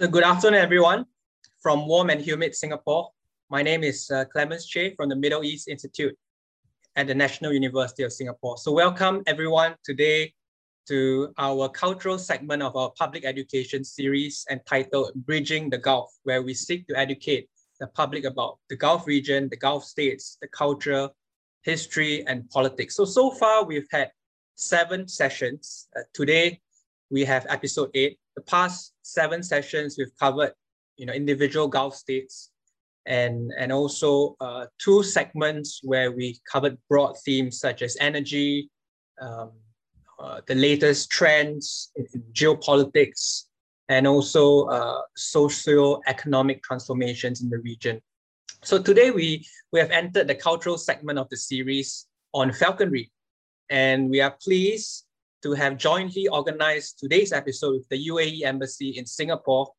So good afternoon, everyone, from warm and humid Singapore. My name is Clement Chee from the Middle East Institute at the National University of Singapore. So welcome everyone today to our cultural segment of our public education series entitled Bridging the Gulf, where we seek to educate the public about the Gulf region, the Gulf states, the culture, history, and politics. So far we've had 7 sessions. Today we have episode 8. The past 7 sessions, we've covered, individual Gulf states, and also 2 segments where we covered broad themes such as energy, the latest trends in geopolitics, and also socio-economic transformations in the region. So today we have entered the cultural segment of the series on falconry, and we are pleased to have jointly organized today's episode with the UAE Embassy in Singapore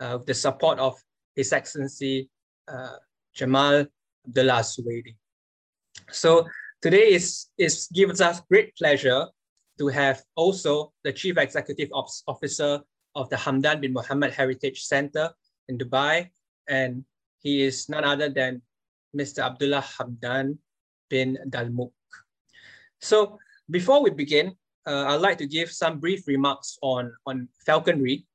with the support of His Excellency Jamal Abdullah Al-Suwaidi. So today gives us great pleasure to have also the Chief Executive Officer of the Hamdan bin Mohammed Heritage Center in Dubai, and he is none other than Mr. Abdullah Hamdan bin Dalmook. So before we begin, I'd like to give some brief remarks on falconry.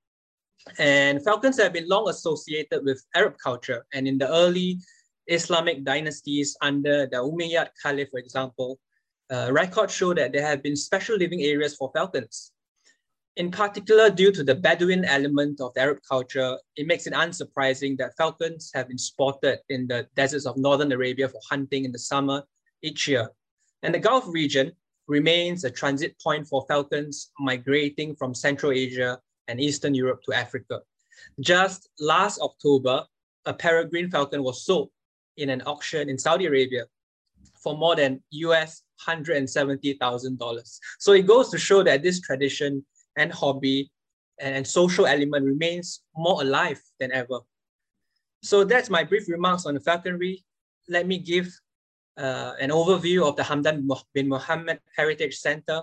And falcons have been long associated with Arab culture. And in the early Islamic dynasties under the Umayyad Caliph, for example, records show that there have been special living areas for falcons. In particular, due to the Bedouin element of the Arab culture, it makes it unsurprising that falcons have been spotted in the deserts of northern Arabia for hunting in the summer each year. And the Gulf region remains a transit point for falcons migrating from Central Asia and Eastern Europe to Africa. Just last October, a peregrine falcon was sold in an auction in Saudi Arabia for more than US $170,000. So it goes to show that this tradition and hobby and social element remains more alive than ever. So that's my brief remarks on the falconry. Let me give an overview of the Hamdan bin Mohammed Heritage Center.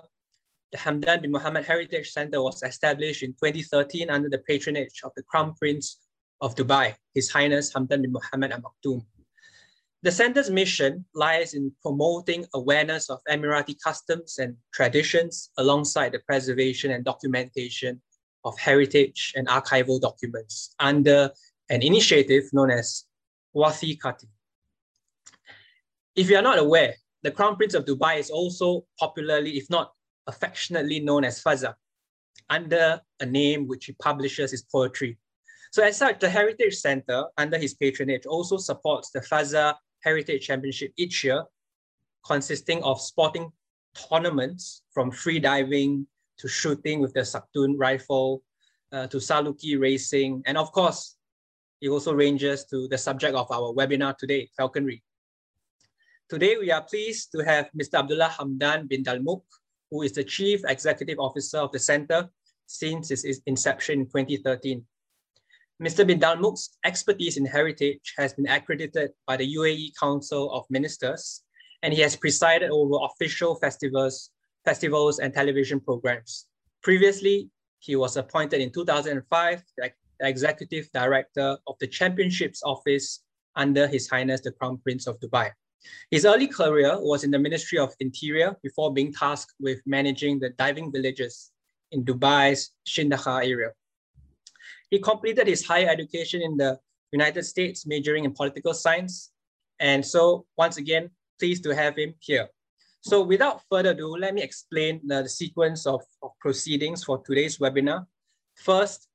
The Hamdan bin Mohammed Heritage Center was established in 2013 under the patronage of the Crown Prince of Dubai, His Highness Hamdan bin Mohammed al-Maktoum. The center's mission lies in promoting awareness of Emirati customs and traditions alongside the preservation and documentation of heritage and archival documents under an initiative known as Wathi Kati. If you are not aware, the Crown Prince of Dubai is also popularly, if not affectionately known as Fazza, under a name which he publishes his poetry. So as such, the Heritage Center, under his patronage, also supports the Fazza Heritage Championship each year, consisting of sporting tournaments from free diving to shooting with the Saktun rifle to saluki racing. And of course, it also ranges to the subject of our webinar today, falconry. Today, we are pleased to have Mr. Abdullah Hamdan bin Dalmook, who is the Chief Executive Officer of the Center since its inception in 2013. Mr. bin Dalmook's expertise in heritage has been accredited by the UAE Council of Ministers, and he has presided over official festivals and television programs. Previously, he was appointed in 2005 the Executive Director of the Championships Office under His Highness the Crown Prince of Dubai. His early career was in the Ministry of Interior before being tasked with managing the diving villages in Dubai's Shindagha area. He completed his higher education in the United States, majoring in political science. And so once again, pleased to have him here. So without further ado, let me explain the sequence of proceedings for today's webinar. First,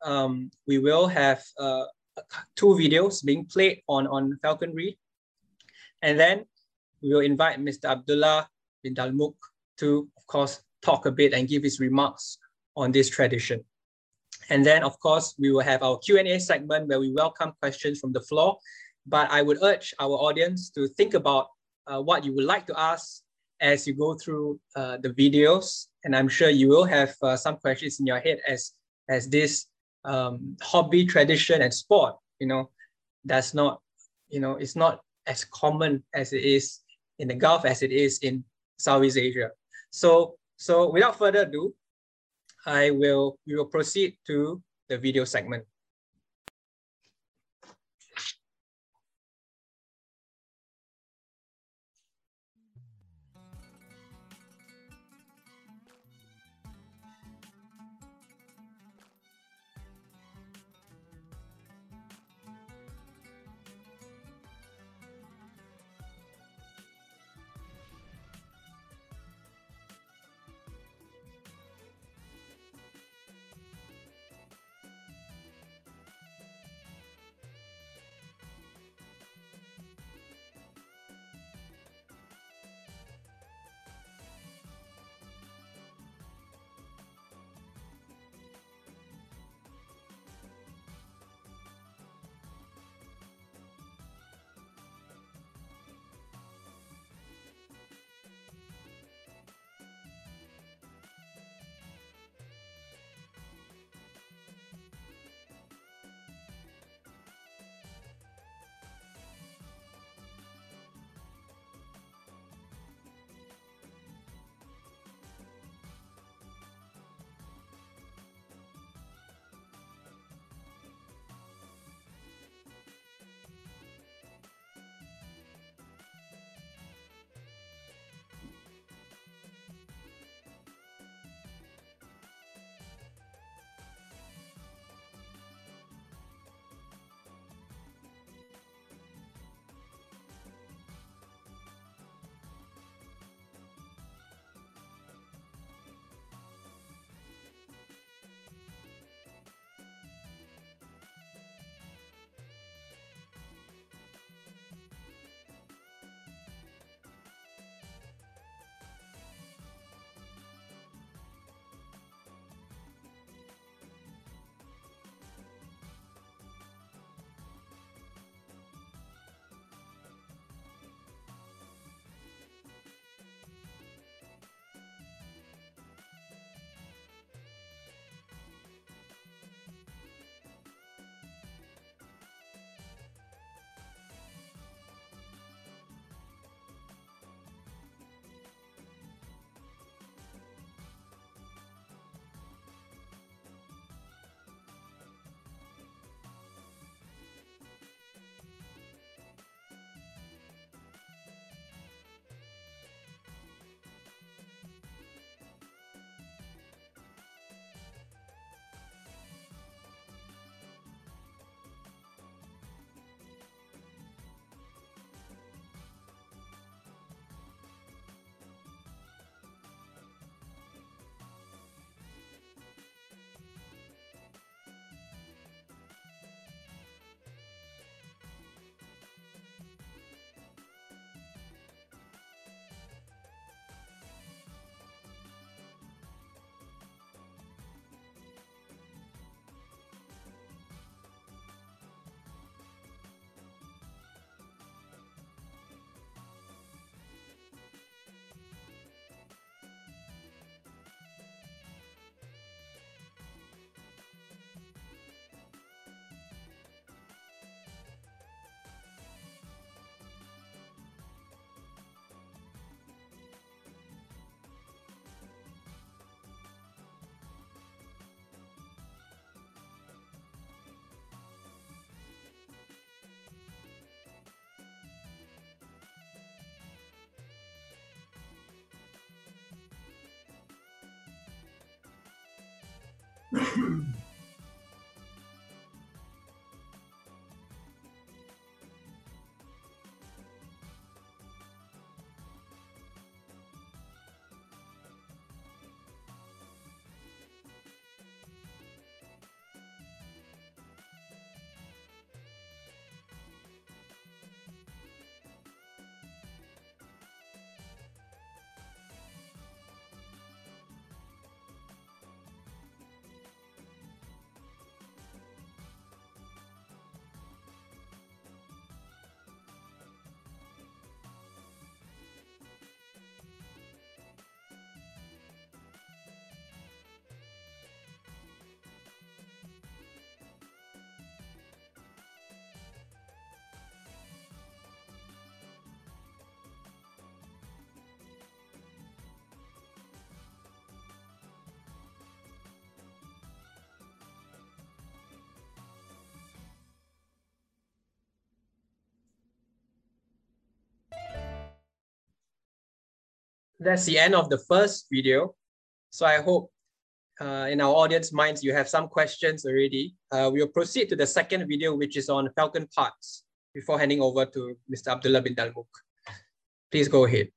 we will have 2 videos being played on falconry. And then we will invite Mr. Abdullah bin Dalmook to, of course, talk a bit and give his remarks on this tradition. And then, of course, we will have our Q&A segment where we welcome questions from the floor. But I would urge our audience to think about what you would like to ask as you go through the videos. And I'm sure you will have some questions in your head as this hobby, tradition, and sport, that's not, it's not as common as it is in the Gulf as it is in Southeast Asia. So without further ado, we will proceed to the video segment. That's the end of the first video. So I hope in our audience minds, you have some questions already. We'll proceed to the second video, which is on falcon parts, before handing over to Mr. Abdullah bin Dalmook. Please go ahead.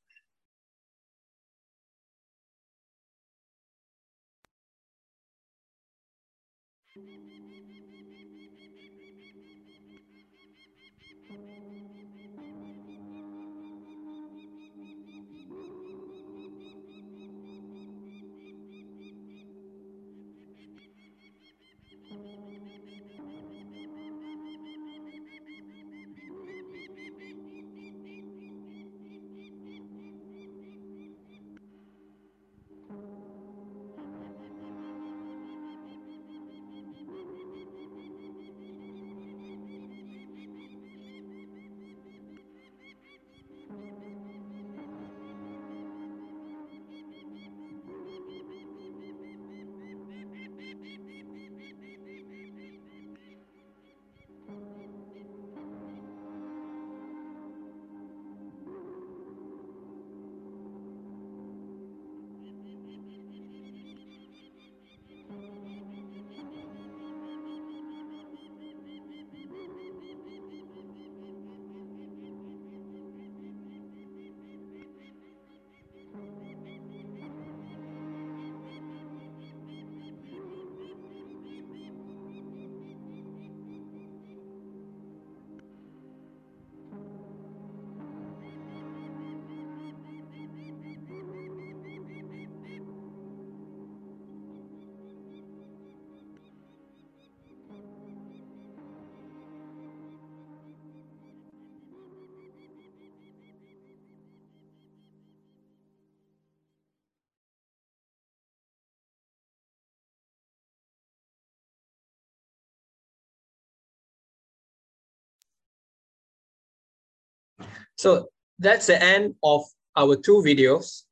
So that's the end of our two videos.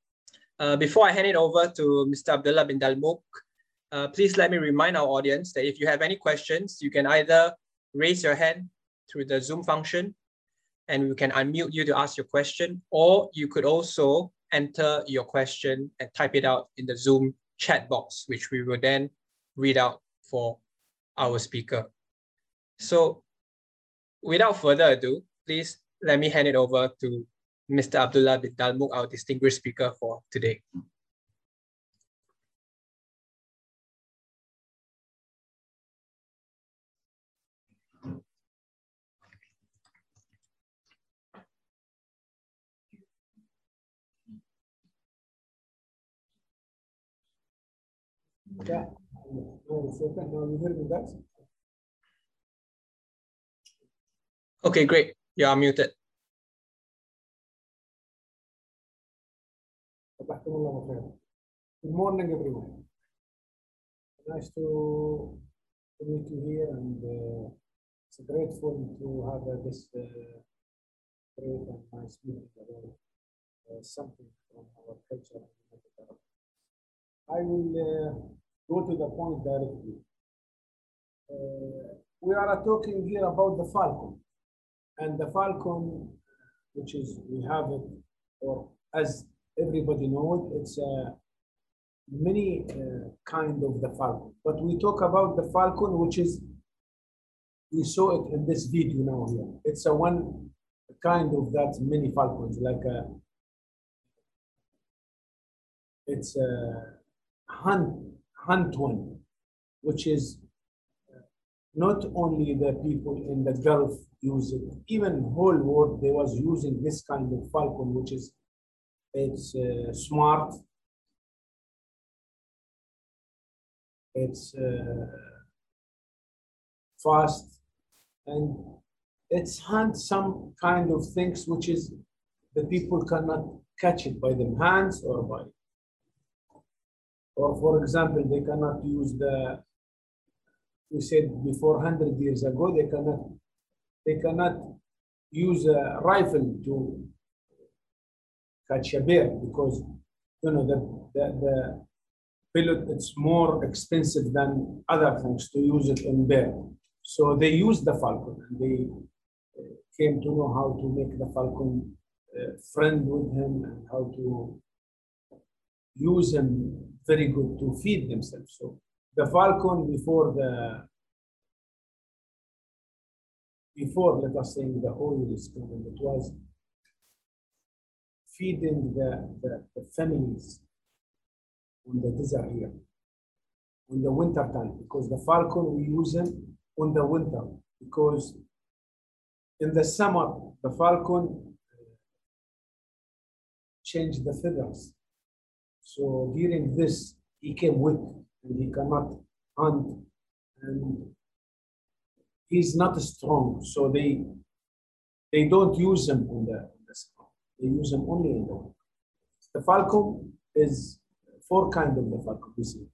Before I hand it over to Mr. Abdullah bin Dalmook, please let me remind our audience that if you have any questions, you can either raise your hand through the Zoom function and we can unmute you to ask your question, or you could also enter your question and type it out in the Zoom chat box, which we will then read out for our speaker. So without further ado, please, let me hand it over to Mr. Abdullah bin Dalmook, our distinguished speaker for today. Yeah. Okay, great. You are muted. Good morning, everyone. Nice to meet you here, and it's grateful to have this great and nice meeting about something from our culture. I will go to the point directly. We are talking here about the falcon. And the falcon, which is, we have it, or as everybody knows, it's a many kind of the falcon, but we talk about the falcon, which is, we saw it in this video now here. It's a one kind of that many falcons, like a, it's a hunt one, which is not only the people in the Gulf use it, even whole world, they was using this kind of falcon, which is, it's smart, it's fast, and it's hunt some kind of things which is the people cannot catch it by their hands or by, or for example, they cannot use the, we said before 100 years ago, they cannot use a rifle to catch a bear because, you know, the pellet, it's more expensive than other things to use it in bear. So they used the falcon, and they came to know how to make the falcon friend with him and how to use him very good to feed themselves. So the falcon before let us say the oil is coming, it was feeding the families on the desert here, on the winter time, because the falcon we use them on the winter, because in the summer the falcon changed the feathers. So during this he came weak and he cannot hunt and he's not strong. So they don't use him on the summer. They use him only in the winter. The falcon is four kinds of the falcon we see.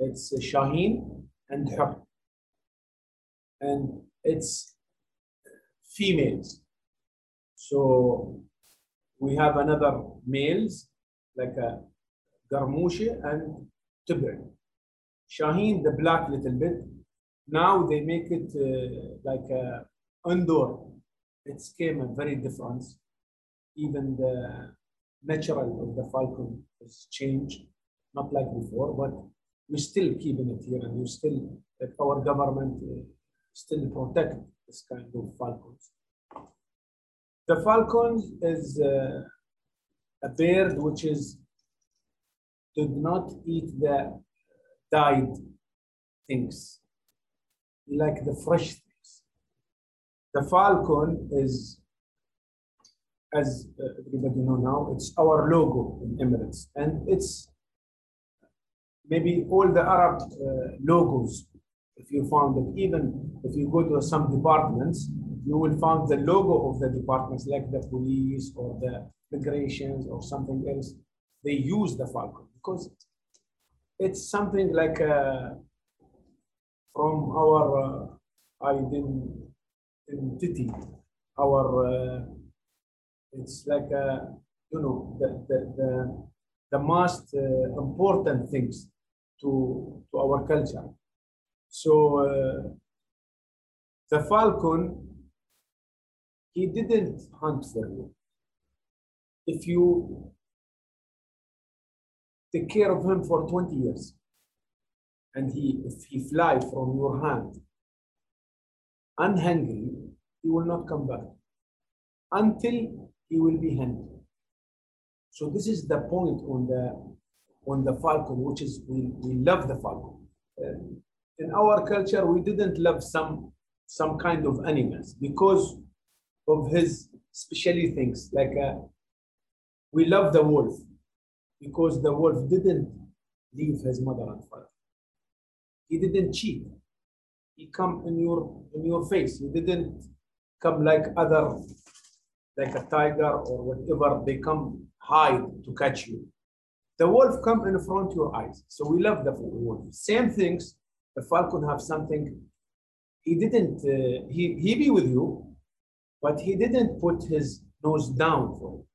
It's Shaheen and Hur. And it's females. So we have another males like a Garmouche and Tiberi. Shaheen, the black little bit. Now they make it like a Andor. It came a very different. Even the natural of the falcon has changed, not like before, but we're still keeping it here, and we still, our government still protect this kind of falcons. The falcon is a bird which is did not eat the dyed things, like the fresh things. The falcon is, as everybody know now, it's our logo in Emirates, and it's maybe all the Arab logos. If you found it, even if you go to some departments, you will find the logo of the departments, like the police or the migrations or something else. They use the falcon because it's something like from our identity, our it's like you know, the most important things to our culture. So the falcon, he didn't hunt for you. If you take care of him for 20 years, and if he fly from your hand unhungry, he will not come back until he will be hungry. So this is the point on the falcon, which is we love the falcon. In our culture, we didn't love some kind of animals because of his specially things. Like we love the wolf, because the wolf didn't leave his mother and father. He didn't cheat. He come in your face. He didn't come like other, like a tiger or whatever. They come hide to catch you. The wolf come in front of your eyes. So we love the wolf. Same things. The falcon have something. He didn't. He be with you, but he didn't put his nose down for you.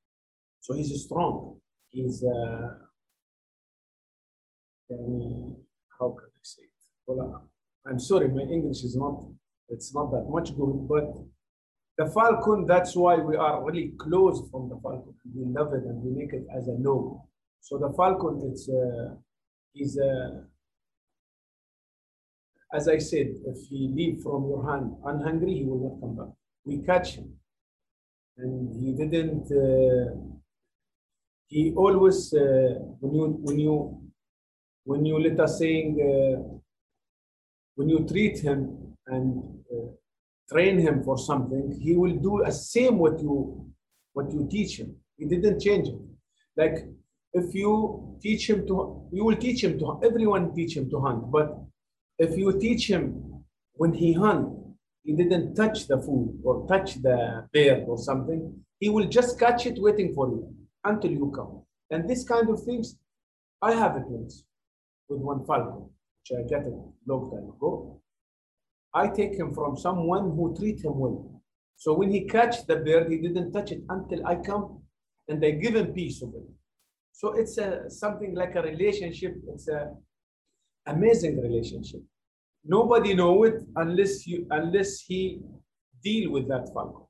So he's strong. He's how can I say it? Well, I'm sorry, my English is not, it's not that much good, but the falcon, that's why we are really close from the falcon. We love it and we make it as a logo. So the falcon, it's is a, as I said, if he leave from your hand unhungry, he will not come back. We catch him, and he didn't. He always when you let us saying when you treat him and train him for something, he will do the same what you teach him. He didn't change it. Like if you teach him to, you will teach him to. Everyone teach him to hunt, but if you teach him when he hunt, he didn't touch the food or touch the bear or something, he will just catch it waiting for you until you come. And this kind of things, I have it once with one falcon, which I got a long time ago. I take him from someone who treat him well. So when he catch the bear, he didn't touch it until I come and I give him piece of it. So it's a, something like a relationship. It's a amazing relationship. Nobody know it unless he deal with that falcon.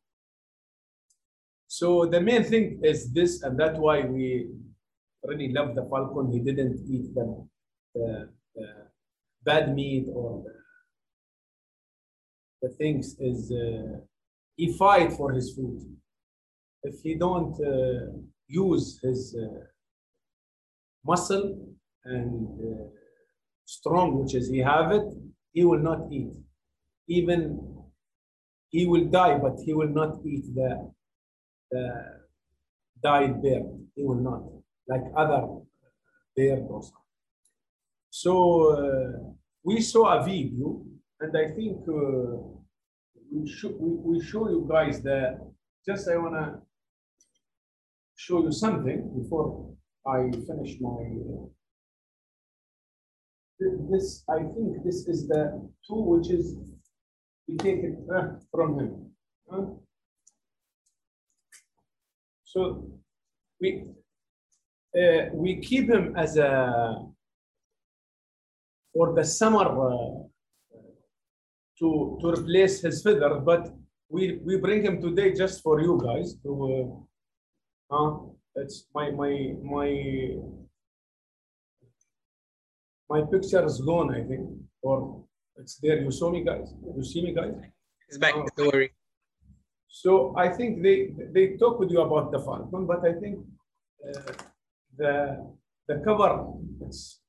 So the main thing is this, and that's why we really love the falcon. He didn't eat the bad meat or the things. Is he fight for his food? If he don't use his muscle and strong, which is he have it, he will not eat. Even he will die, but he will not eat the died bear. He will not, like other bear also. So we saw a video, and I think we show you guys that. Just I wanna show you something before I finish my. This, I think this is the tool which is, we take it from him. So we keep him as a, for the summer to replace his feather, but we bring him today just for you guys. To, it's my picture is gone, I think, or it's there. You saw me, guys. You see me, guys. It's back. Don't worry. So I think they talk with you about the falcon, but I think the cover. It's,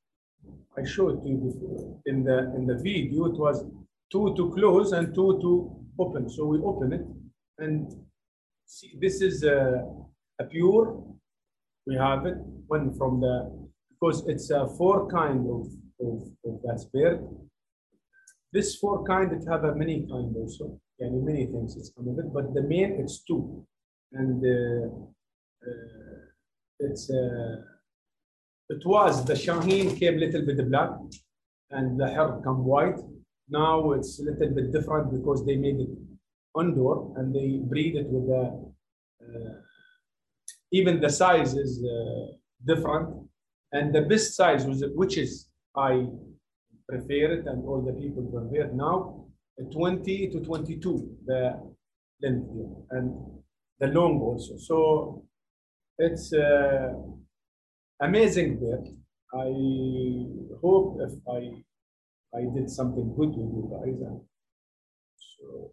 I showed you before in the video. It was two to close and two to open. So we open it and see. This is a pure. We have it one from the. Because it's a four kind of that bird. This four kind, it have a many kind also. Yani many things it's come of it, but the main it's two, and it's it was the Shaheen came little bit black, and the Hur come white. Now it's a little bit different because they made it indoor and they breed it with the even the size is different. And the best size was, which is I prefer it, and all the people prefer it now, 20 to 22 the length and the long also. So it's amazing bird. I hope if I did something good with you guys. And so.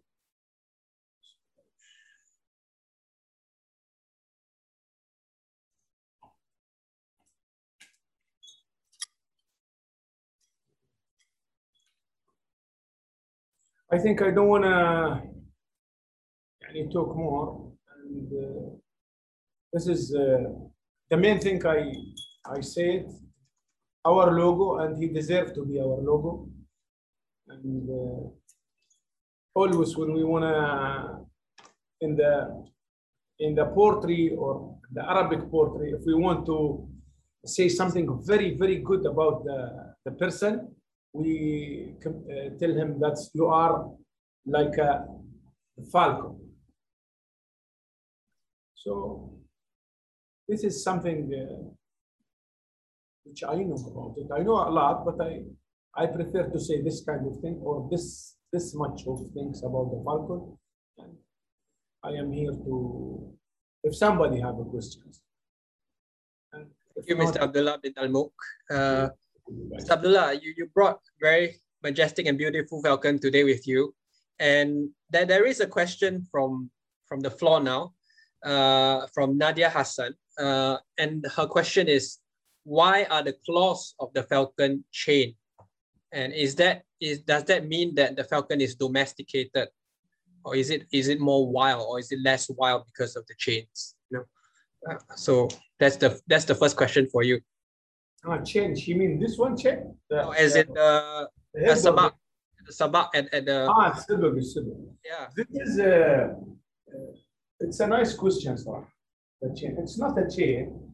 I think I don't want to talk more. And this is the main thing I said. Our logo, and he deserved to be our logo. And always when we want to in the poetry or the Arabic poetry, if we want to say something very very good about the person. We tell him that you are like a falcon. So this is something which I know about it. I know a lot, but I prefer to say this kind of thing or this much of things about the falcon. And I am here to, if somebody have a question. Thank you, Mr. Abdullah bin Dalmook. Mr. Abdullah, you brought very majestic and beautiful falcon today with you. And there is a question from the floor now, from Nadia Hassan. And her question is, why are the claws of the falcon chained? And does that mean that the falcon is domesticated? Or is it more wild, or is it less wild because of the chains? You know? So that's the first question for you. Change. You mean this one chain? No, as in the sabak at the. Sabak. Yeah. This is it's a nice question, sir. The chain. It's not a chain.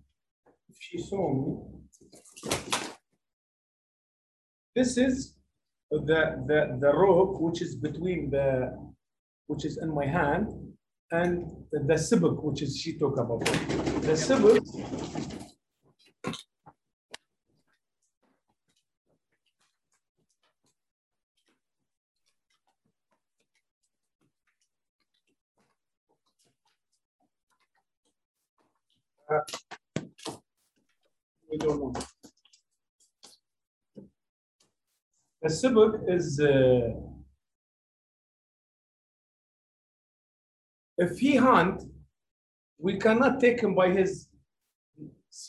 If she saw me, this is the rope which is between the, which is in my hand, and the sabak, which is she talked about. The sabak. We don't know. The sabak is if he hunt, we cannot take him by his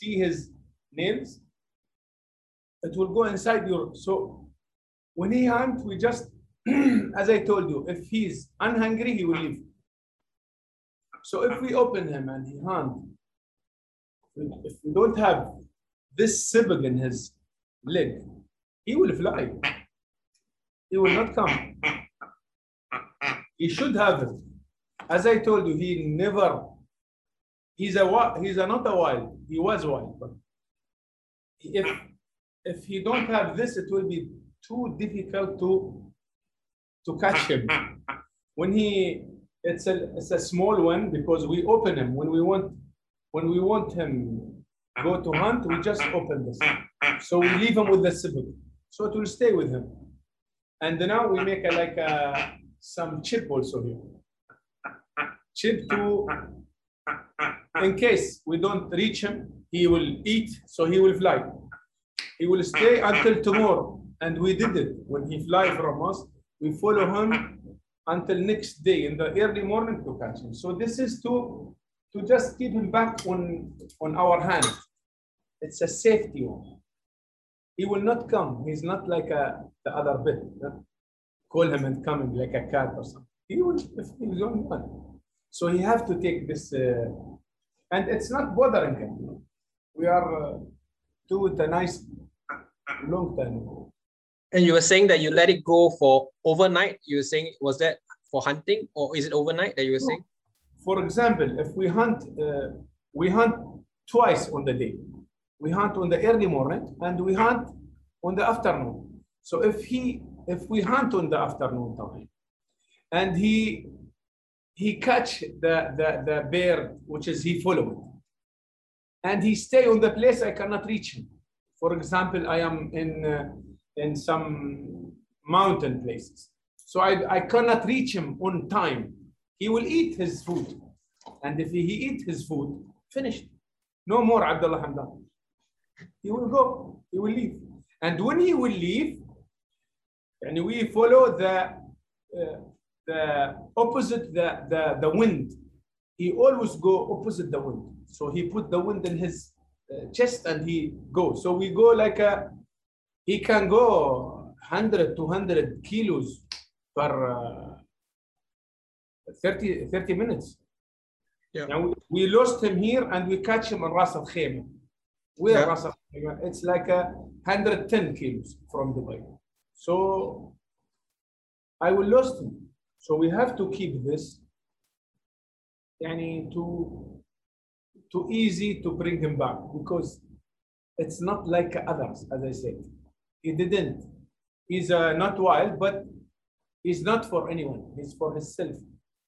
nails. It will go inside your. So when he hunt, we just as I told you, if he's unhungry, he will leave. So if we open him and he hunt. If we don't have this sabak in his leg, he will fly. He will not come. He should have it. As I told you, he never. He's not a wild. He was wild. But if he don't have this, it will be too difficult to catch him. When it's a small one, because we open him when we want. When we want him go to hunt, we just open this. So we leave him with the sabak. So it will stay with him. And now we make some chip also here. Chip in case we don't reach him, he will eat, so he will fly. He will stay until tomorrow. And we did it. When he fly from us, we follow him until next day in the early morning to catch him. So this is to just keep him back on our hand. It's a safety one. He will not come. He's not like the other bit. Call him and coming like a cat or something. He will, if he's on one. So he have to take this, and it's not bothering him. We are do it a nice long time ago. And you were saying that you let it go for overnight. You were saying, was that for hunting, or is it overnight that you were saying? For example, if we hunt, twice on the day. We hunt on the early morning and we hunt on the afternoon. So if we hunt on the afternoon time, and he catch the bear, which is he followed, and he stay on the place, I cannot reach him. For example, I am in some mountain places, so I cannot reach him on time. He will eat his food. And if he eat his food, finished. No more Abdullah Hamdan. He will go. He will leave. And when he will leave, and we follow the opposite the wind. He always go opposite the wind. So he put the wind in his chest and he go. So we go he can go 100, 200 kilos per 30 minutes. Yeah. Now we lost him here and we catch him on Ras al-Khaimah. Where yeah. Ras al-Khaimah? It's 110 kilos from Dubai. So I will lost him. So we have to keep this too easy to bring him back, because it's not like others, as I said. He didn't. He's not wild, but he's not for anyone. He's for himself.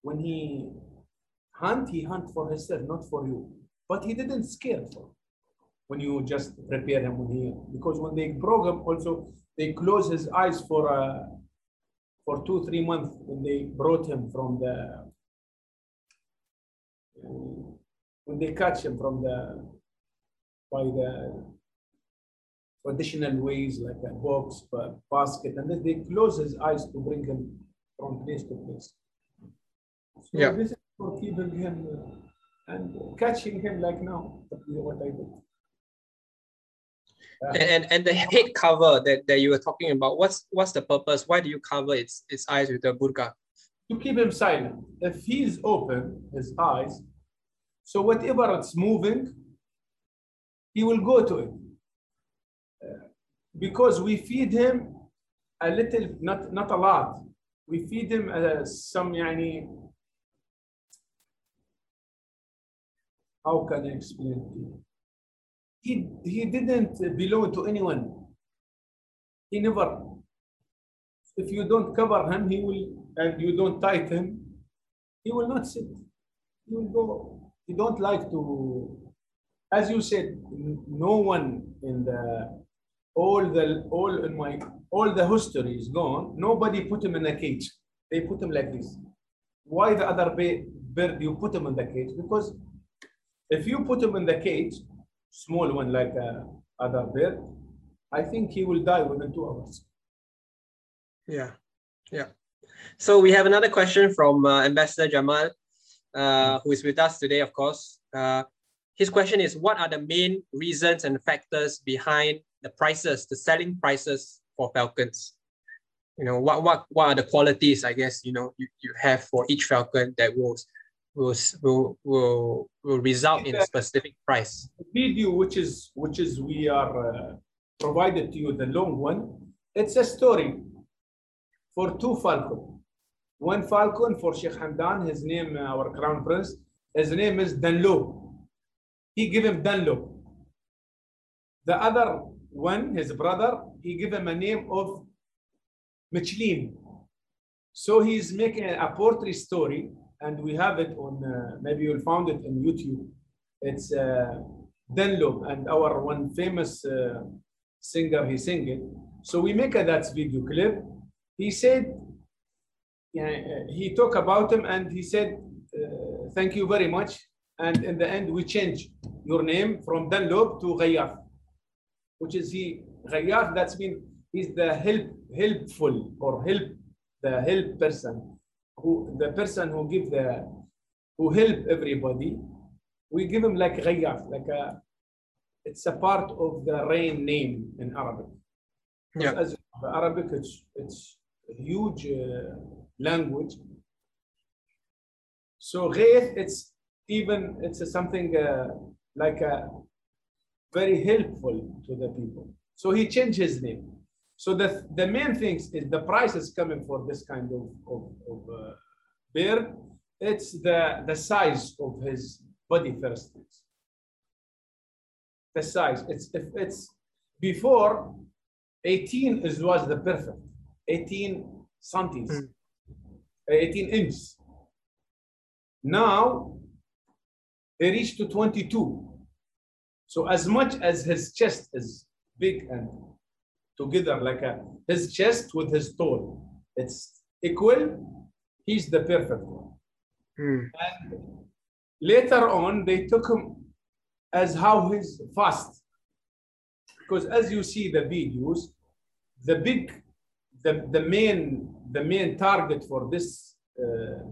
When he hunt for himself, not for you. But he didn't scare for when you just prepare him because when they program also, they close his eyes for 2-3 months when they brought him when they catch him by the traditional ways like a box, basket, and then they close his eyes to bring him from place to place. So yeah, this is for keeping him and catching him like now, what I do. And the head cover that you were talking about, what's the purpose? Why do you cover its eyes with a burqa? To keep him silent. If he's open, his eyes, so whatever it's moving, he will go to it. Because we feed him a little, not a lot. We feed him some, yani, how can I explain to you? He didn't belong to anyone. He never. If you don't cover him, he will, and you don't tight him, he will not sit. He will go. He don't like to, as you said, no one in the all the history is gone. Nobody put him in a cage. They put him like this. Why the other bird you put him in the cage? Because if you put him in the cage, small one like other bird, I think he will die within 2 hours. Yeah, yeah. So we have another question from Ambassador Jamal, who is with us today, of course. His question is, what are the main reasons and factors behind the prices, the selling prices for falcons? You know, what are the qualities, I guess, you know, you have for each falcon that will result in a specific price? The video which is we are provided to you, the long one, it's a story for two falcons. One falcon for Sheikh Hamdan, his name, our crown prince, his name is Danlo. He gave him Danlo. The other one, his brother, he gave him a name of Michalim. So he's making a poetry story, and we have it on, maybe you'll find it on YouTube. It's Danlo, and our one famous singer, he sang it. So we make that video clip. He said, he talked about him, and he said, thank you very much. And in the end, we change your name from Danlo to Ghayath, which is he, Ghayath, that's mean he's the helpful or help person. The person who give who help everybody, we give him like Ghayath, it's a part of the rain name in Arabic. Yeah. As Arabic, it's a huge language. So Ghayath, it's something like a very helpful to the people. So he changed his name. So the main thing is the price is coming for this kind of bird. It's the size of his body first. The size. It's before 18 was the perfect. 18 centimeters, 18 inches. Now they reached to 22. So as much as his chest is big and together, his chest with his toe, it's equal. He's the perfect one. And later on, they took him as how he's fast. Because as you see the videos, the main target for this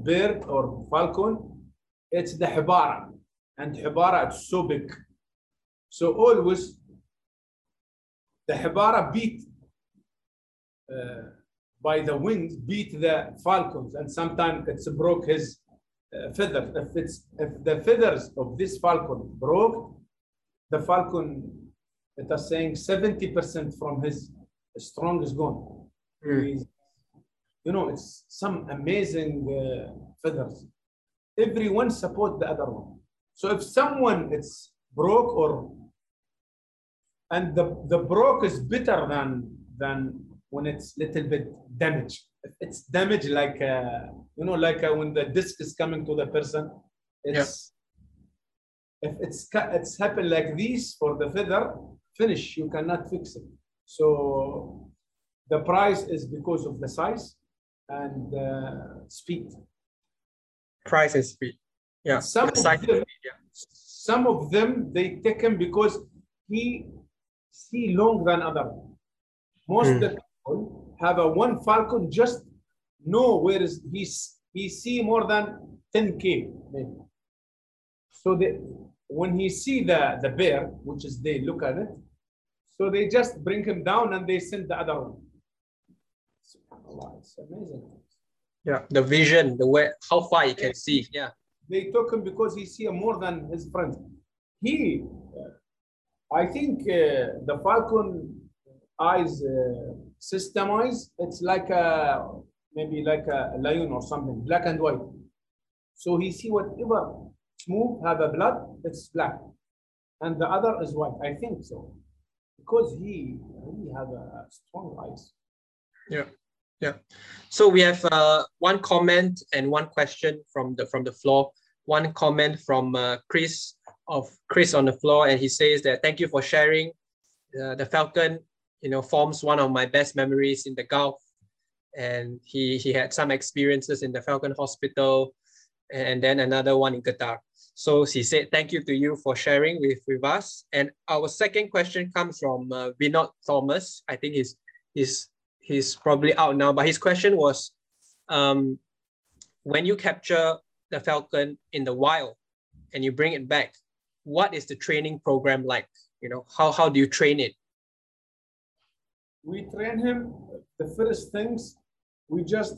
bird or falcon, it's the Houbara. And Houbara, it's so big. So always, the Houbara beat by the wind, beat the falcons, and sometimes it's broke his feather. If the feathers of this falcon broke, the falcon, it is saying 70% from his strong is gone. You know, it's some amazing feathers. Everyone support the other one. So if someone it's broke and the broke is better than when it's little bit damaged. It's damaged when the disc is coming to the person. If it's happened like this for the feather, finish, you cannot fix it. So the price is because of the size and speed. Price and speed. Yeah. Some of them they take him because he see long than other. Most of the people have a one falcon just know where is he see more than 10K maybe. So they, when he see the bear, which is they look at it, so they just bring him down and they send the other one. It's amazing. Yeah, the vision, the way how far he can see. Yeah, they took him because he see more than his friends. He, I think the falcon eyes system eyes. It's like a maybe like a lion or something, black and white. So he see whatever move have a blood, it's black, and the other is white. I think so because he really have a strong eyes. Yeah. Yeah, so we have one comment and one question from the floor. One comment from Chris on the floor, and he says that thank you for sharing. The falcon, you know, forms one of my best memories in the Gulf, and he had some experiences in the Falcon Hospital, and then another one in Qatar. So he said thank you to you for sharing with us. And our second question comes from Vinod Thomas. I think he's probably out now, but his question was, when you capture the falcon in the wild and you bring it back, what is the training program like? You know, how do you train it? We train him, the first things, we just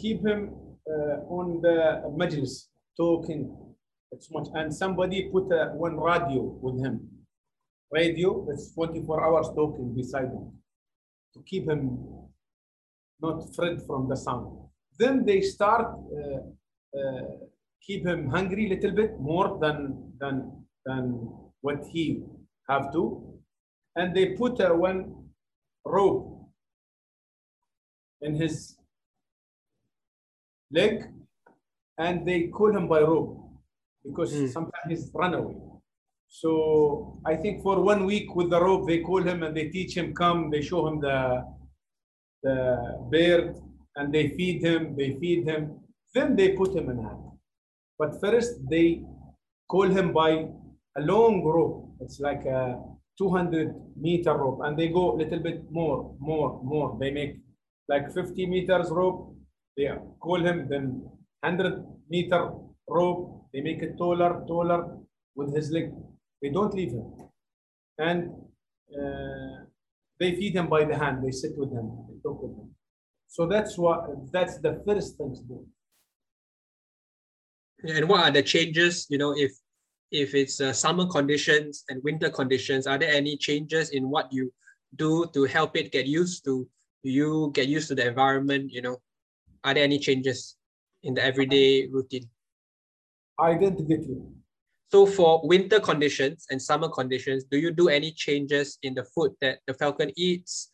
keep him on the majlis talking. It's much, and somebody put one radio with him. Radio, it's 24 hours talking beside him, to keep him not afraid from the sound. Then they start keep him hungry a little bit more than what he have to, and they put one rope in his leg, and they call him by rope because sometimes he's run away. So I think for 1 week with the rope, they call him and they teach him, come, they show him the bear and they feed him, Then they put him in hand. But first they call him by a long rope. It's like a 200-meter rope, and they go a little bit more. They make like 50 meters rope. They call him, then 100-meter rope. They make it taller with his leg. They don't leave him, and they feed him by the hand. They sit with him, they talk with him. So that's the first thing to do. And what are the changes? You know, if it's summer conditions and winter conditions, are there any changes in what you do to help it get used to? Do you get used to the environment? You know, are there any changes in the everyday routine? I didn't get you. So for winter conditions and summer conditions, do you do any changes in the food that the falcon eats,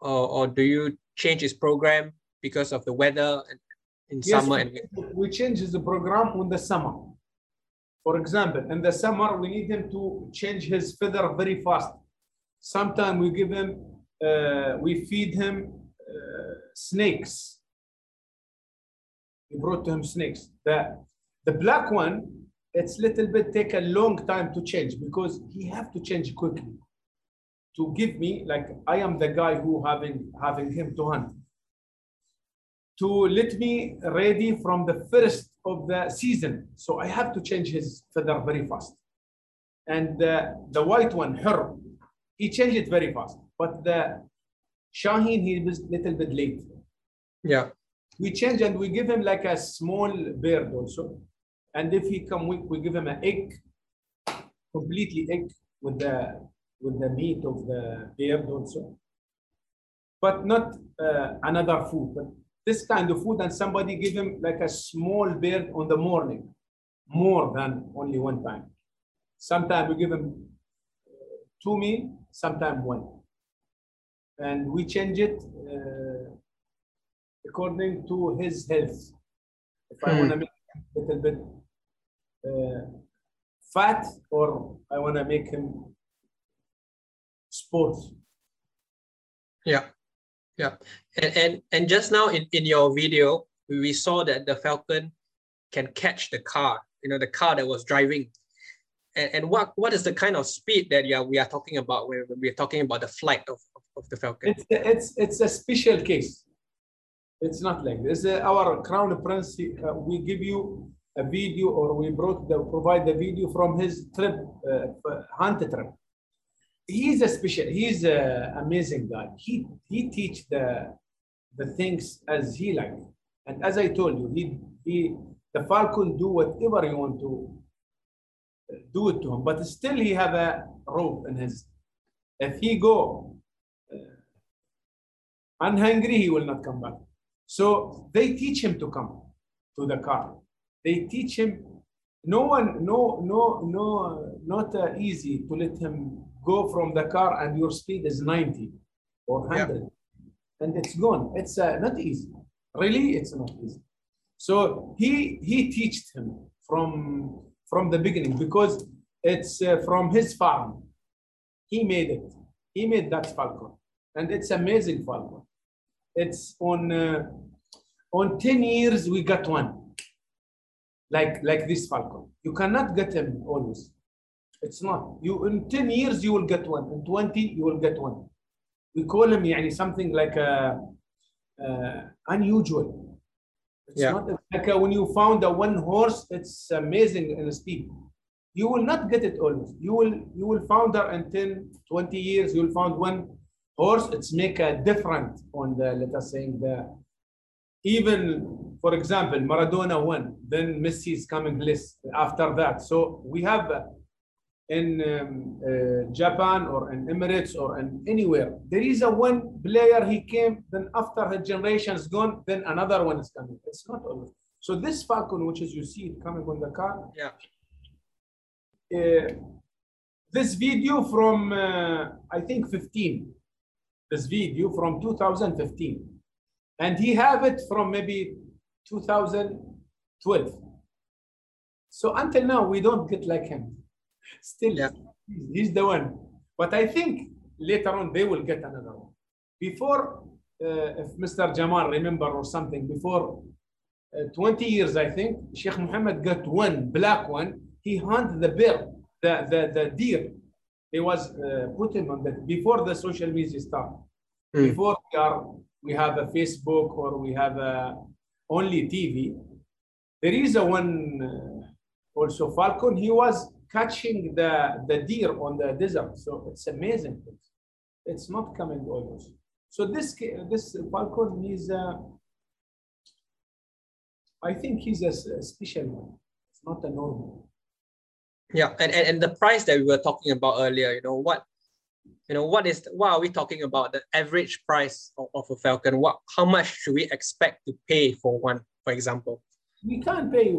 or do you change its program because of the weather in summer? And we change the program in the summer. For example, in the summer, we need him to change his feather very fast. Sometimes we give him, we feed him snakes. We brought to him snakes. The black one, it's little bit take a long time to change because he have to change quickly to give me, like I am the guy who having him to hunt, to let me ready from the first of the season. So I have to change his feather very fast. And the white one, Hur, he changed it very fast. But the Shaheen, he was little bit late. Yeah. We change and we give him like a small bird also. And if he come weak, we give him an egg, completely egg with the meat of the bear also, but not another food, but this kind of food. And somebody give him like a small bear on the morning, more than only one time. Sometimes we give him two meal, sometimes one, and we change it according to his health. If I want to make little bit fat, or I want to make him sports. Yeah. And just now in your video, we saw that the falcon can catch the car, you know, the car that was driving. And what is the kind of speed that we are talking about when we're talking about the flight of the falcon? It's a special case. It's not like this. Our crown prince, we give you a video, or we provide the video from his trip, hunt trip. He's a special. He's an amazing guy. He teach the things as he like, and as I told you, the falcon do whatever you want to do it to him, but still he have a rope in his. If he go unhungry, he will not come back. So they teach him to come to the car. They teach him. Not easy to let him go from the car and your speed is 90 or 100, and it's gone. It's not easy. Really, it's not easy. So he teached him from the beginning, because it's from his farm. He made it. He made that falcon, and it's amazing falcon. It's on 10 years we got one. Like this falcon, you cannot get him always. It's not you. In 10 years you will get one. In 20 you will get one. We call him something like unusual. It's not like when you found a one horse, it's amazing in speed. You will not get it always. You will found her in 10, 20 years, you'll found one horse. It's make a difference on the, let us say, even, for example, Maradona won, then Messi is coming less after that. So we have in Japan or in Emirates or in anywhere, there is a one player, he came, then after her generation is gone, then another one is coming. It's not always. So this falcon, which is you see it coming on the car, this video from, I think 15, this video from 2015. And he have it from maybe 2012. So until now, we don't get like him. Still, he's the one. But I think later on they will get another one. Before, if Mr. Jamal remember or something, before 20 years, I think Sheikh Mohammed got one black one. He hunted the bear, the deer. He was put him on that before the social media started. Before we have a Facebook or we have a only TV. There is a one also falcon. He was catching the deer on the desert. So it's amazing. It's not coming always. So this falcon is, I think he's a special one. It's not a normal. Yeah, and the price that we were talking about earlier, what are we talking about? The average price of a falcon. How much should we expect to pay for one, for example? We can't pay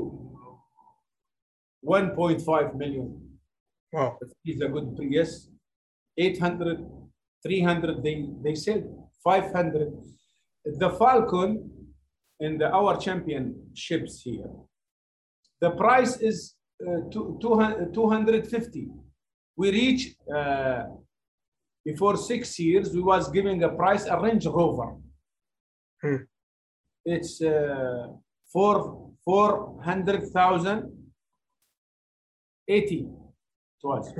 1.5 million. Wow. It's a good, yes. 800, 300, they said 500. The falcon in our championships here, the price is 250. We reach, before 6 years, we was giving a price, a Range Rover. It's 400,000. 80 to us.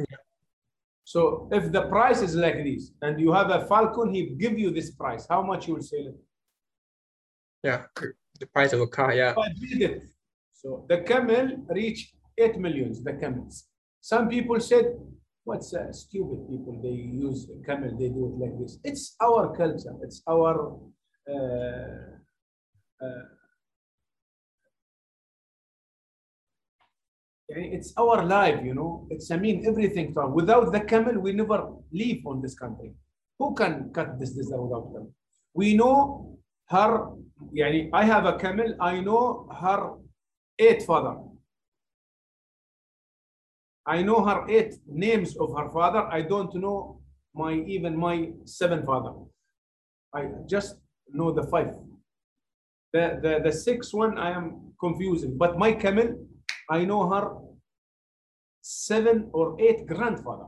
So if the price is like this and you have a falcon, he give you this price, how much you will sell it? The price of a car. I did it. So the camel reached 8 million. The camels, some people said, what's stupid people, they use a camel, they do it like this. It's our culture, it's our it's our life, It's everything. Without the camel, we never live on this country. Who can cut this desert without them? We know her. I have a camel. I know her 8 father. I know her 8 names of her father. I don't know my 7 father. I just know the 5. The 6th one I am confusing. But my camel, I know her 7 or 8 grandfather.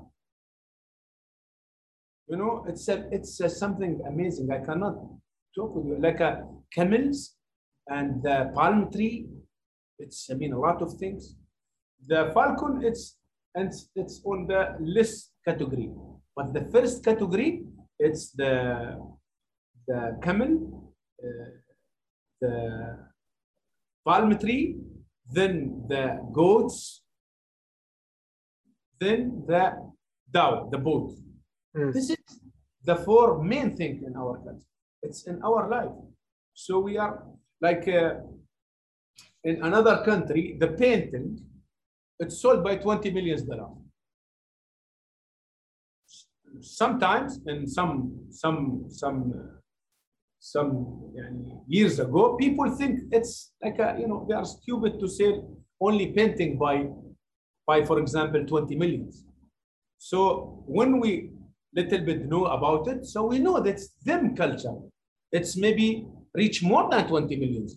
It's something amazing. I cannot talk with you. Like camels and the palm tree. It's, a lot of things. The falcon, it's and it's on the list category. But the first category, it's the camel, the palm tree, then the goats, then the dhow, the boat. Mm. This is the four main things in our country. It's in our life. So we are like in another country, the painting, it's sold by $20 million. Sometimes, and some years ago, people think it's like a, you know, they are stupid to sell only painting by for example 20 million. So when we little bit know about it, so we know that's them culture. It's maybe reach more than 20 million.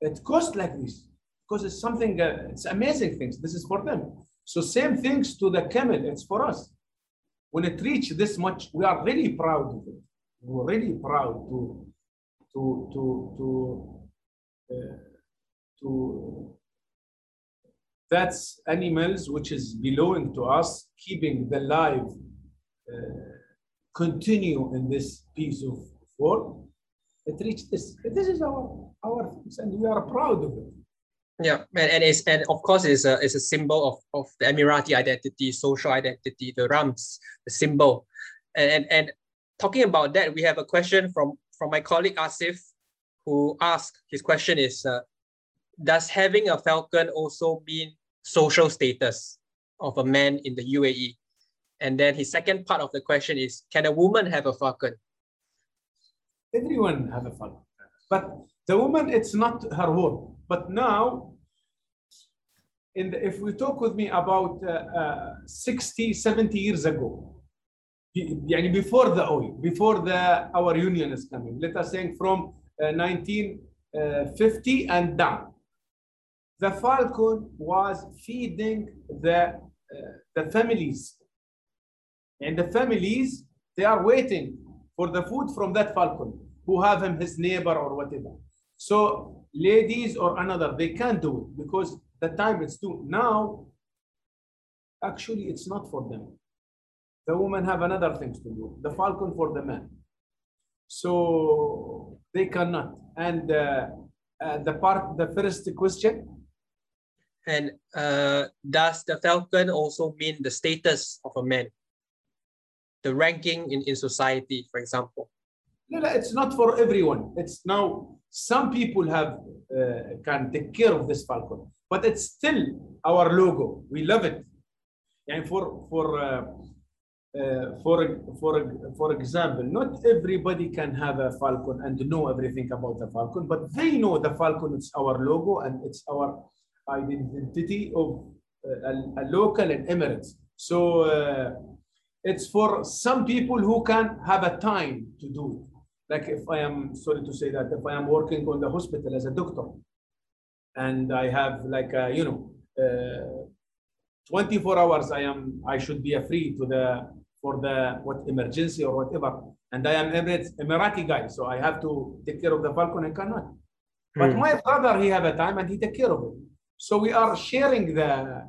It costs like this because it's something. It's amazing things. This is for them. So same things to the camel. It's for us. When it reaches this much, we are really proud of it. We're really proud to that's animals which is belonging to us, keeping the life continue in this piece of world. It reached this. This is our things, and we are proud of it. Yeah, and of course it's a symbol of the Emirati identity, social identity, the rams, the symbol, and talking about that, we have a question from my colleague Asif, who asked, his question is, does having a falcon also mean social status of a man in the UAE? And then his second part of the question is, can a woman have a falcon? Everyone have a falcon, but the woman, it's not her role. But now, if we talk with me about 60, 70 years ago, before the oil, before our union is coming, let us say from 1950 and down, the falcon was feeding the families, and the families, they are waiting for the food from that falcon, who have him his neighbor or whatever. So ladies or another, they can't do it because the time it's due. Now, actually, it's not for them. The women have another things to do. The falcon for the men, so they cannot. And the first question. And does the falcon also mean the status of a man, the ranking in society, for example? No, it's not for everyone. It's now some people can take care of this falcon, but it's still our logo. We love it, and for. For example, not everybody can have a falcon and know everything about the falcon, but they know the falcon, it's our logo and it's our identity of a local in Emirates. So it's for some people who can have a time to do it. Like if I am, sorry to say that, if I am working on the hospital as a doctor and I have like a, 24 hours I should be free to for the emergency or whatever, and I am Emirati guy, so I have to take care of the falcon. I cannot. But my brother, he have a time and he take care of it. So we are sharing the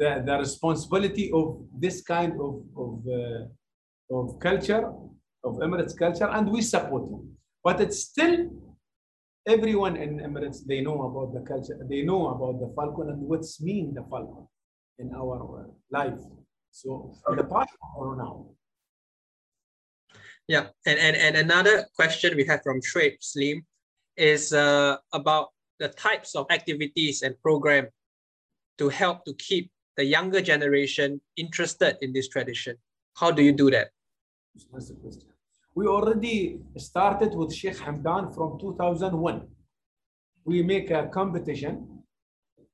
responsibility of this kind of culture, of Emirates culture, and we support it. But it's still everyone in Emirates, they know about the culture, they know about the falcon and what's mean the falcon in our life. So in the past or now. Yeah, and another question we have from Shreep Slim is about the types of activities and program to help to keep the younger generation interested in this tradition. How do you do that? That's the question. We already started with Sheikh Hamdan from 2001. We make a competition,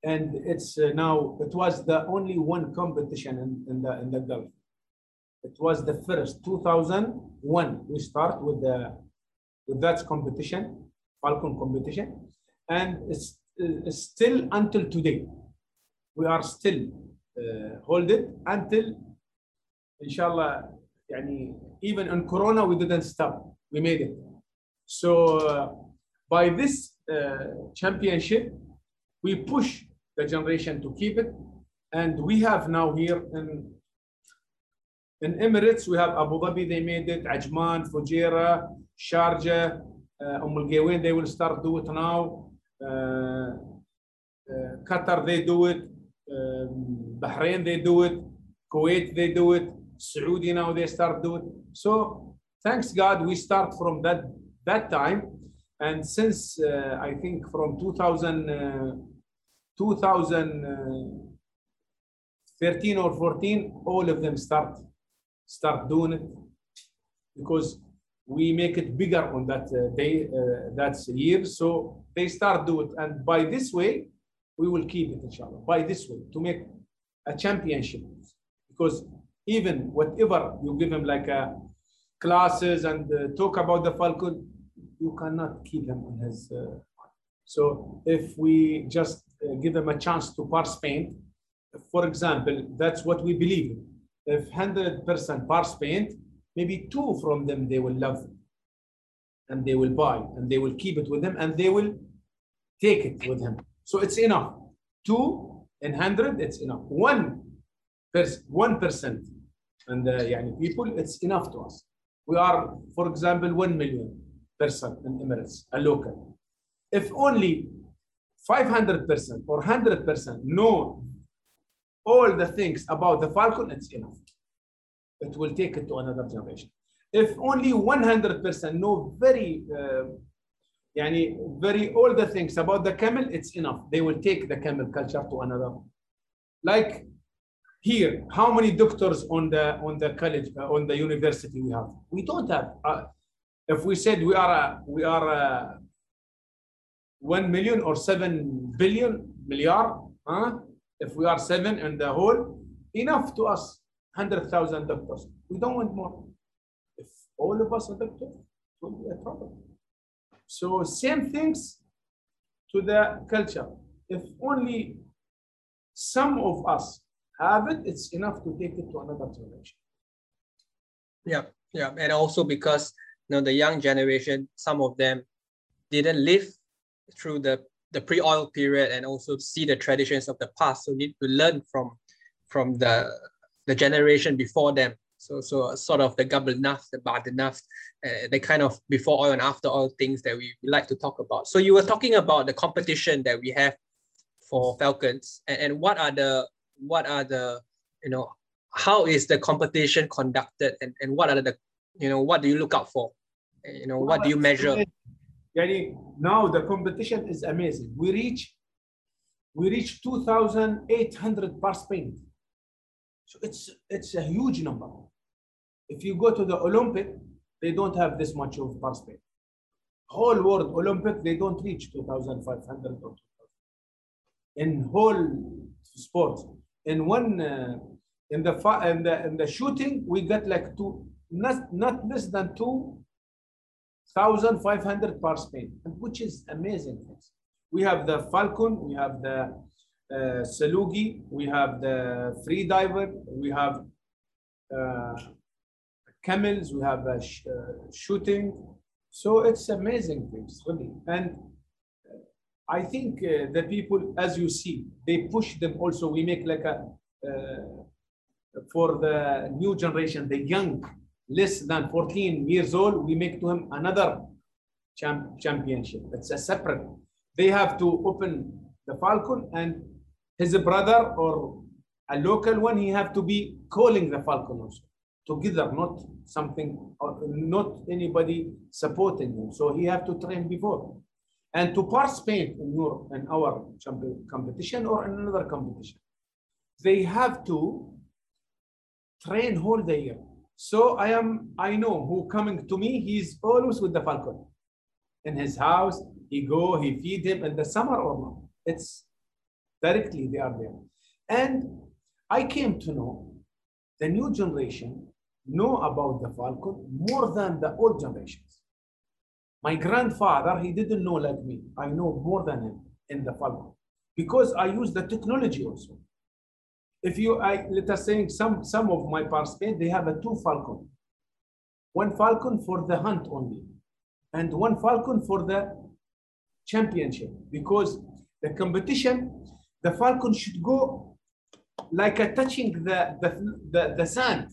and it's now, it was the only one competition in the Gulf. It was the first, 2001. We start with that competition, Falcon competition, and it's still until today. We are still hold it until, inshallah, even in Corona, we didn't stop. We made it. So by this championship, we push the generation to keep it. And we have now here in Emirates, we have Abu Dhabi, they made it, Ajman, Fujairah, Sharjah, Al-Gawain, they will start do it now. Qatar, they do it. Bahrain, they do it. Kuwait, they do it. Saudi now, they start do it. So thanks God, we start from that time. And since I think from 2013 or 14, all of them start doing it because we make it bigger on that day, that's year. So they start do it. And by this way, we will keep it, inshallah, by this way, to make a championship. Because even whatever you give them like classes and talk about the Falcon, you cannot keep them on his. So if we just give them a chance to participate, for example, that's what we believe. If 100% participate, maybe 2 from them, they will love it, and they will buy, and they will keep it with them, and they will take it with them. So it's enough. 2 in 100, it's enough. 1%, and people, it's enough to us. We are, for example, 1 million person in Emirates, a local. If only 500% or 100% know all the things about the Falcon, it's enough. It will take it to another generation. If only 100% know very all the things about the camel, it's enough. They will take the camel culture to another. Like here, how many doctors on the college on the university we have? We don't have. If we said we are 1 million or 7 billion milliard, if we are 7 in the whole, enough to us. 100,000 doctors. We don't want more. If all of us are doctors, it will be a problem. So same things to the culture. If only some of us have it, it's enough to take it to another generation. Yeah. And also because the young generation, some of them didn't live through the pre-oil period and also see the traditions of the past. So need to learn from the generation before them. So sort of the Gabalnaft, the Badnaft, the kind of before oil and after oil things that we like to talk about. So you were talking about the competition that we have for Falcons, and how is the competition conducted, and what are what do you look out for? What do you measure? Now the competition is amazing. We reach 2,800 participants. So it's a huge number. If you go to the Olympic, they don't have this much of participants. Whole world Olympic, they don't reach 2,500 or 2,000. In whole sports, in the shooting, we got like not less than 2,500 participants, which is amazing. We have the Falcon, we have the Salugi, we have the free diver, we have camels, we have shooting. So it's amazing things, really. And I think the people, as you see, they push them also. We make like for the new generation, the young, less than 14 years old, we make to him another championship. It's a separate. They have to open the Falcon, and his brother or a local one, he have to be calling the Falcon also together, not something, not anybody supporting him. So he have to train before, and to participate in our competition or in another competition, they have to train whole the year. So I know who coming to me. He's always with the Falcon in his house. He go, he feed him in the summer or not. It's directly they are there. And I came to know the new generation know about the Falcon more than the old generations. My grandfather, he didn't know like me. I know more than him in the Falcon because I use the technology also. If let us say some of my participants, they have a 2 Falcon. 1 Falcon for the hunt only, and 1 Falcon for the championship, because the competition the falcon should go like touching the sand.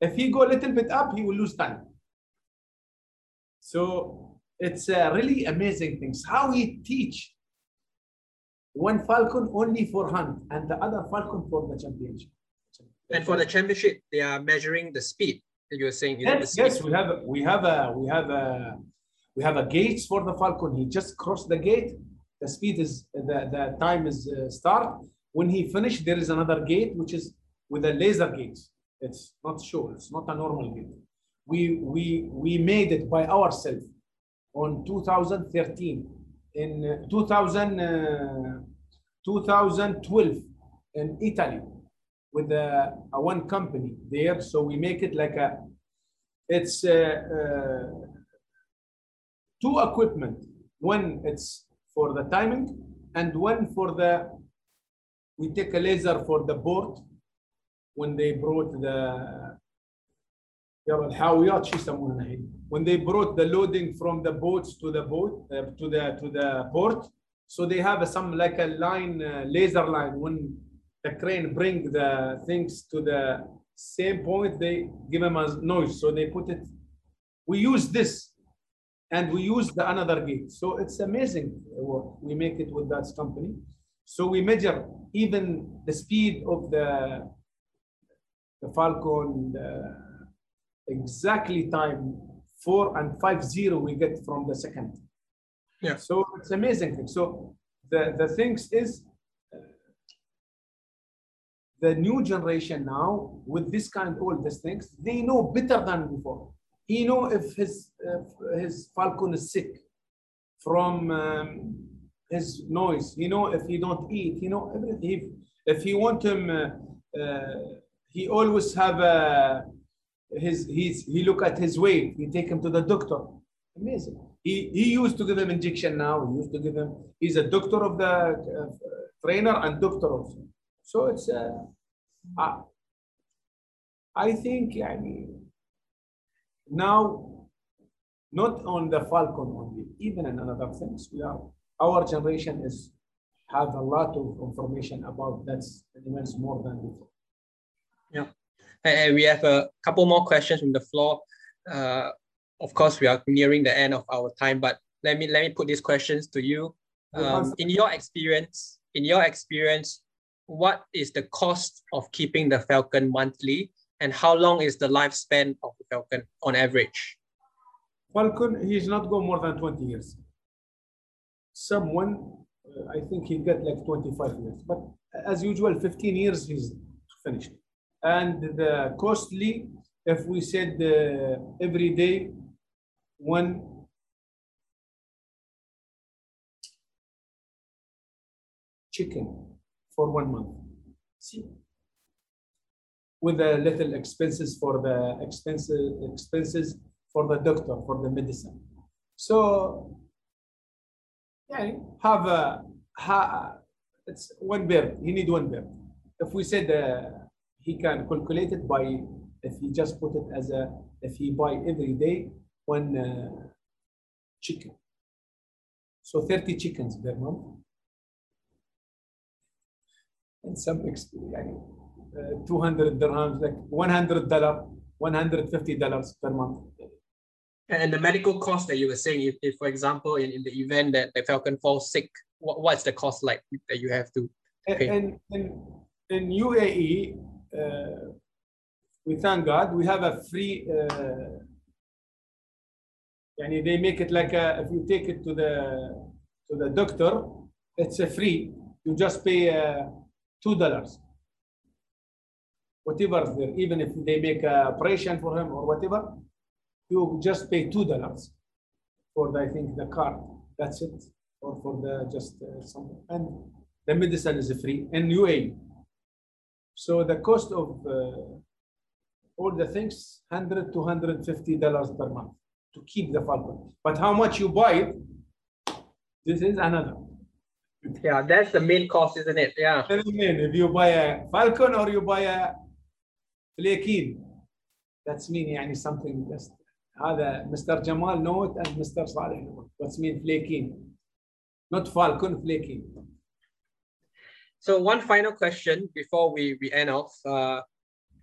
If he go a little bit up, he will lose time. So it's really amazing things. How he teach one falcon only for hunt and the other falcon for the championship. And for the championship, they are measuring the speed. You were saying. Yes, we have a gate for the falcon. He just crossed the gate. The speed is the time is start. When he finished, there is another gate which is with a laser gate. It's not sure. It's not a normal gate. We made it by ourselves on 2013 in 2012 in Italy with a one company there. So we make it like a two equipment. One it's for the timing and one for the we take a laser for the board when they brought the loading from the boats to the boat to the port. So they have some like a line laser line. When the crane bring the things to the same point, they give them a noise. So they put it. We use this, and we use the another gate. So it's amazing work. We make it with that company. So we measure even the speed of the falcon. Exactly time 4 and 5 0 we get from the second. Yeah. So it's amazing thing. So the things is the new generation now with this kind all these things they know better than before. He know if his falcon is sick from his noise. You know if he don't eat. You know if he want him. He always have a. He look at his weight. He take him to the doctor. Amazing. He used to give him injection. Now he used to give him. He's a doctor of the trainer and doctor also. So it's. I think now, not on the falcon only. Even in other things, we are. Our generation is have a lot of information about that animals more than before. Yeah. And we have a couple more questions from the floor. Of course, we are nearing the end of our time, but let me put these questions to you. In your experience, what is the cost of keeping the falcon monthly, and how long is the lifespan of the falcon on average? Falcon, he's not go more than 20 years. Someone, I think he got like 25 years, but as usual, 15 years he's finished. And the costly, if we said every day, $1 chicken for 1 month. See, with a little expenses for the expenses for the doctor, for the medicine. So, yeah, it's 1 bird. You need 1 bird. If we said he can calculate it by if he just put it as a if he buy every day 1 chicken, so 30 chickens per month, and some 200 dirhams like $100, $150 per month. And the medical cost that you were saying, if for example in the event that the falcon falls sick, what's the cost like that you have to pay? In UAE, we thank God we have a free. They make it like if you take it to the doctor, it's a free. You just pay $2, whatever there. Even if they make an operation for him or whatever, you just pay $2 for the, I think the card. That's it, or for the just something. And the medicine is free in UAE. So the cost of all the things, $100 to $150 per month to keep the falcon. But how much you buy it, this is another. Yeah, that's the main cost, isn't it? Yeah. If you buy a falcon or you buy a flakin, that's mean something just. Mr. Jamal know it and Mr. Saleh know it. What's mean flakin? Not falcon, flakin. So one final question before we end off.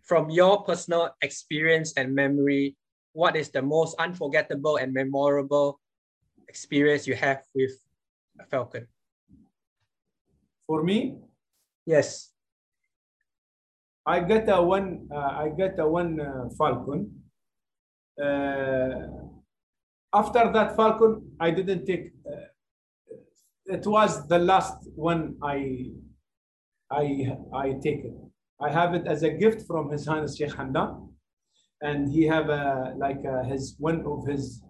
From your personal experience and memory, what is the most unforgettable and memorable experience you have with a falcon? For me? Yes. I got a one. Falcon. After that falcon, I didn't take. It was the last one I take it. I have it as a gift from His Highness Sheikh Hamdan, and he have a like a, his one of his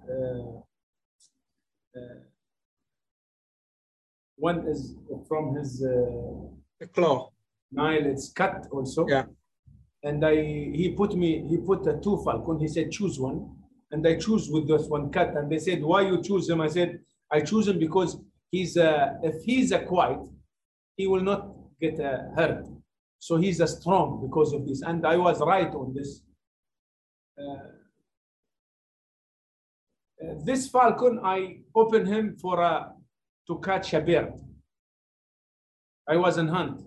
one is from his the claw. Nile, it's cut also. Yeah. And he put two falcon. He said, choose one. And I choose with this one cut. And they said, why you choose him? I said, I choose him because he's if he's a quiet, he will not get hurt. So he's a strong because of this. And I was right on this. This falcon, I opened him for to catch a bear. I was in hunt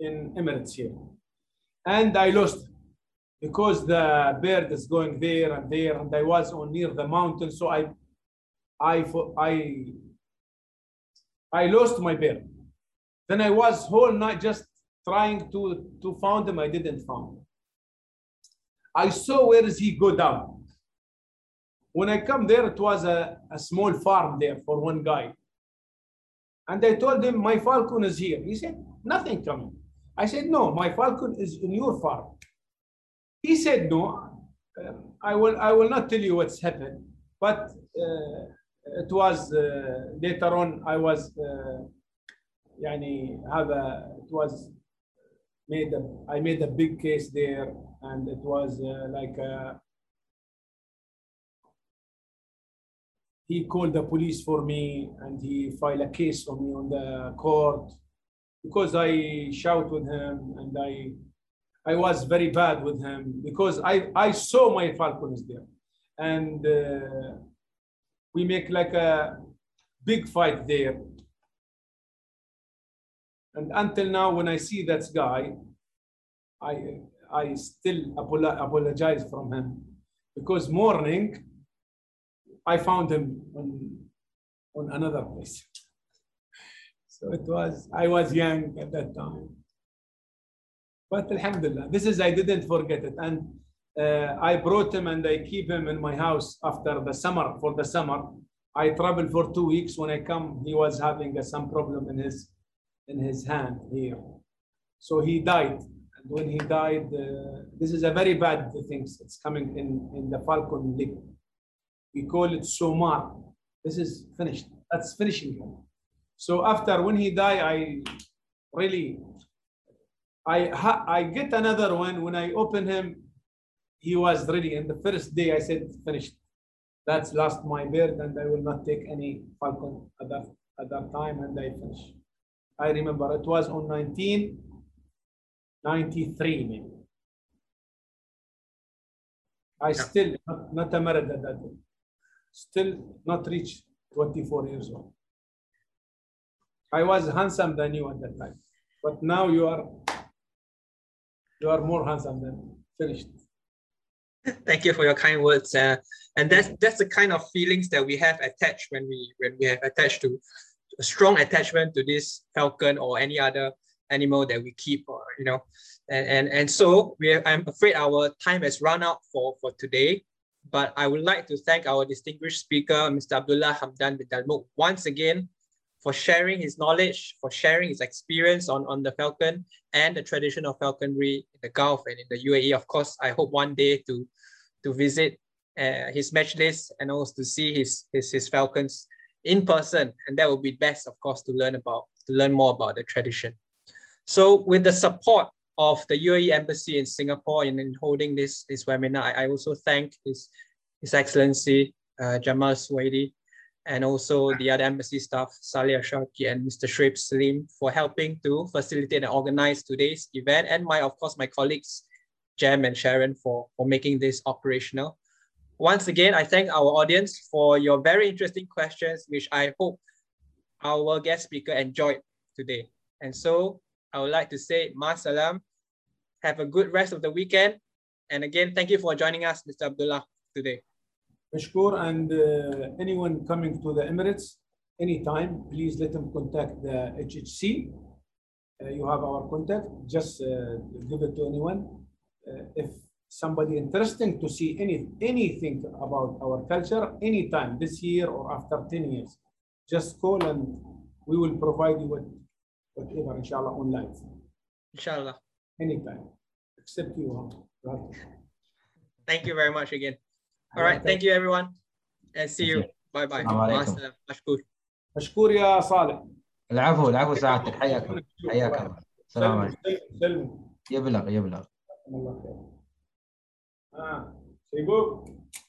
in Emirates here, and I lost because the bird is going there and there, and I was on near the mountain, so I lost my bird. Then I was whole night just trying to find him. I didn't find him. I saw where is he go down. When I come there, it was a small farm there for one guy, and I told him my falcon is here. He said nothing coming. I said, no, my falcon is in your farm. He said, no, I will not tell you what's happened. But it was later on, I was, I made a big case there, and it was he called the police for me, and he filed a case on me on the court, because I shout with him, and I was very bad with him because I saw my falcon is there, and we make like a big fight there. And until now, when I see that guy, I still apologize from him, because morning I found him on another place. So I was young at that time. But alhamdulillah, this is, I didn't forget it. And I brought him and I keep him in my house after the summer, for the summer. I traveled for 2 weeks. When I come, he was having some problem in his hand here. So he died. And when he died, this is a very bad thing. It's coming in the falcon leg. We call it somar. This is finished. That's finishing him. So after, when he died, I get another one. When I open him, he was ready. And the first day I said, finished. That's lost my bird, and I will not take any falcon at that time. And I finished. I remember it was on 1993, maybe. I still not a married at that time. Still not reached 24 years old. I was handsome than you at that time, but now you are more handsome than me. Finished. Thank you for your kind words, and that's the kind of feelings that we have attached when we have attached to a strong attachment to this falcon or any other animal that we keep, or you know, and so I'm afraid our time has run out for today. But I would like to thank our distinguished speaker, Mr. Abdullah Hamdan bin Dalmook, once again, for sharing his knowledge, for sharing his experience on the falcon and the tradition of falconry in the Gulf and in the UAE. Of course, I hope one day to visit his match list and also to see his falcons in person. And that would be best, of course, to learn more about the tradition. So with the support of the UAE Embassy in Singapore in holding this webinar, I also thank His Excellency Jamal Al-Suwaidi, and also the other embassy staff, Salih Asharki and Mr. Shreep Slim, for helping to facilitate and organize today's event. And of course, my colleagues, Jam and Sharon, for making this operational. Once again, I thank our audience for your very interesting questions, which I hope our guest speaker enjoyed today. And so I would like to say ma salam. Have a good rest of the weekend. And again, thank you for joining us, Mr. Abdullah, today. Mashkoor, and anyone coming to the Emirates, anytime, please let them contact the HHC. You have our contact, just give it to anyone. If somebody interesting to see anything about our culture, anytime this year or after 10 years, just call and we will provide you with whatever, inshallah, online. Inshallah. Anytime, except you. Thank you very much again. All right, thank you everyone, and see you. Bye bye. Mashkoor. Mashkoor ya Salih. العفو العفو سعادتك حياكم حياكم. السلام عليكم. يبلغ يبلغ. الله خير. سيبوك.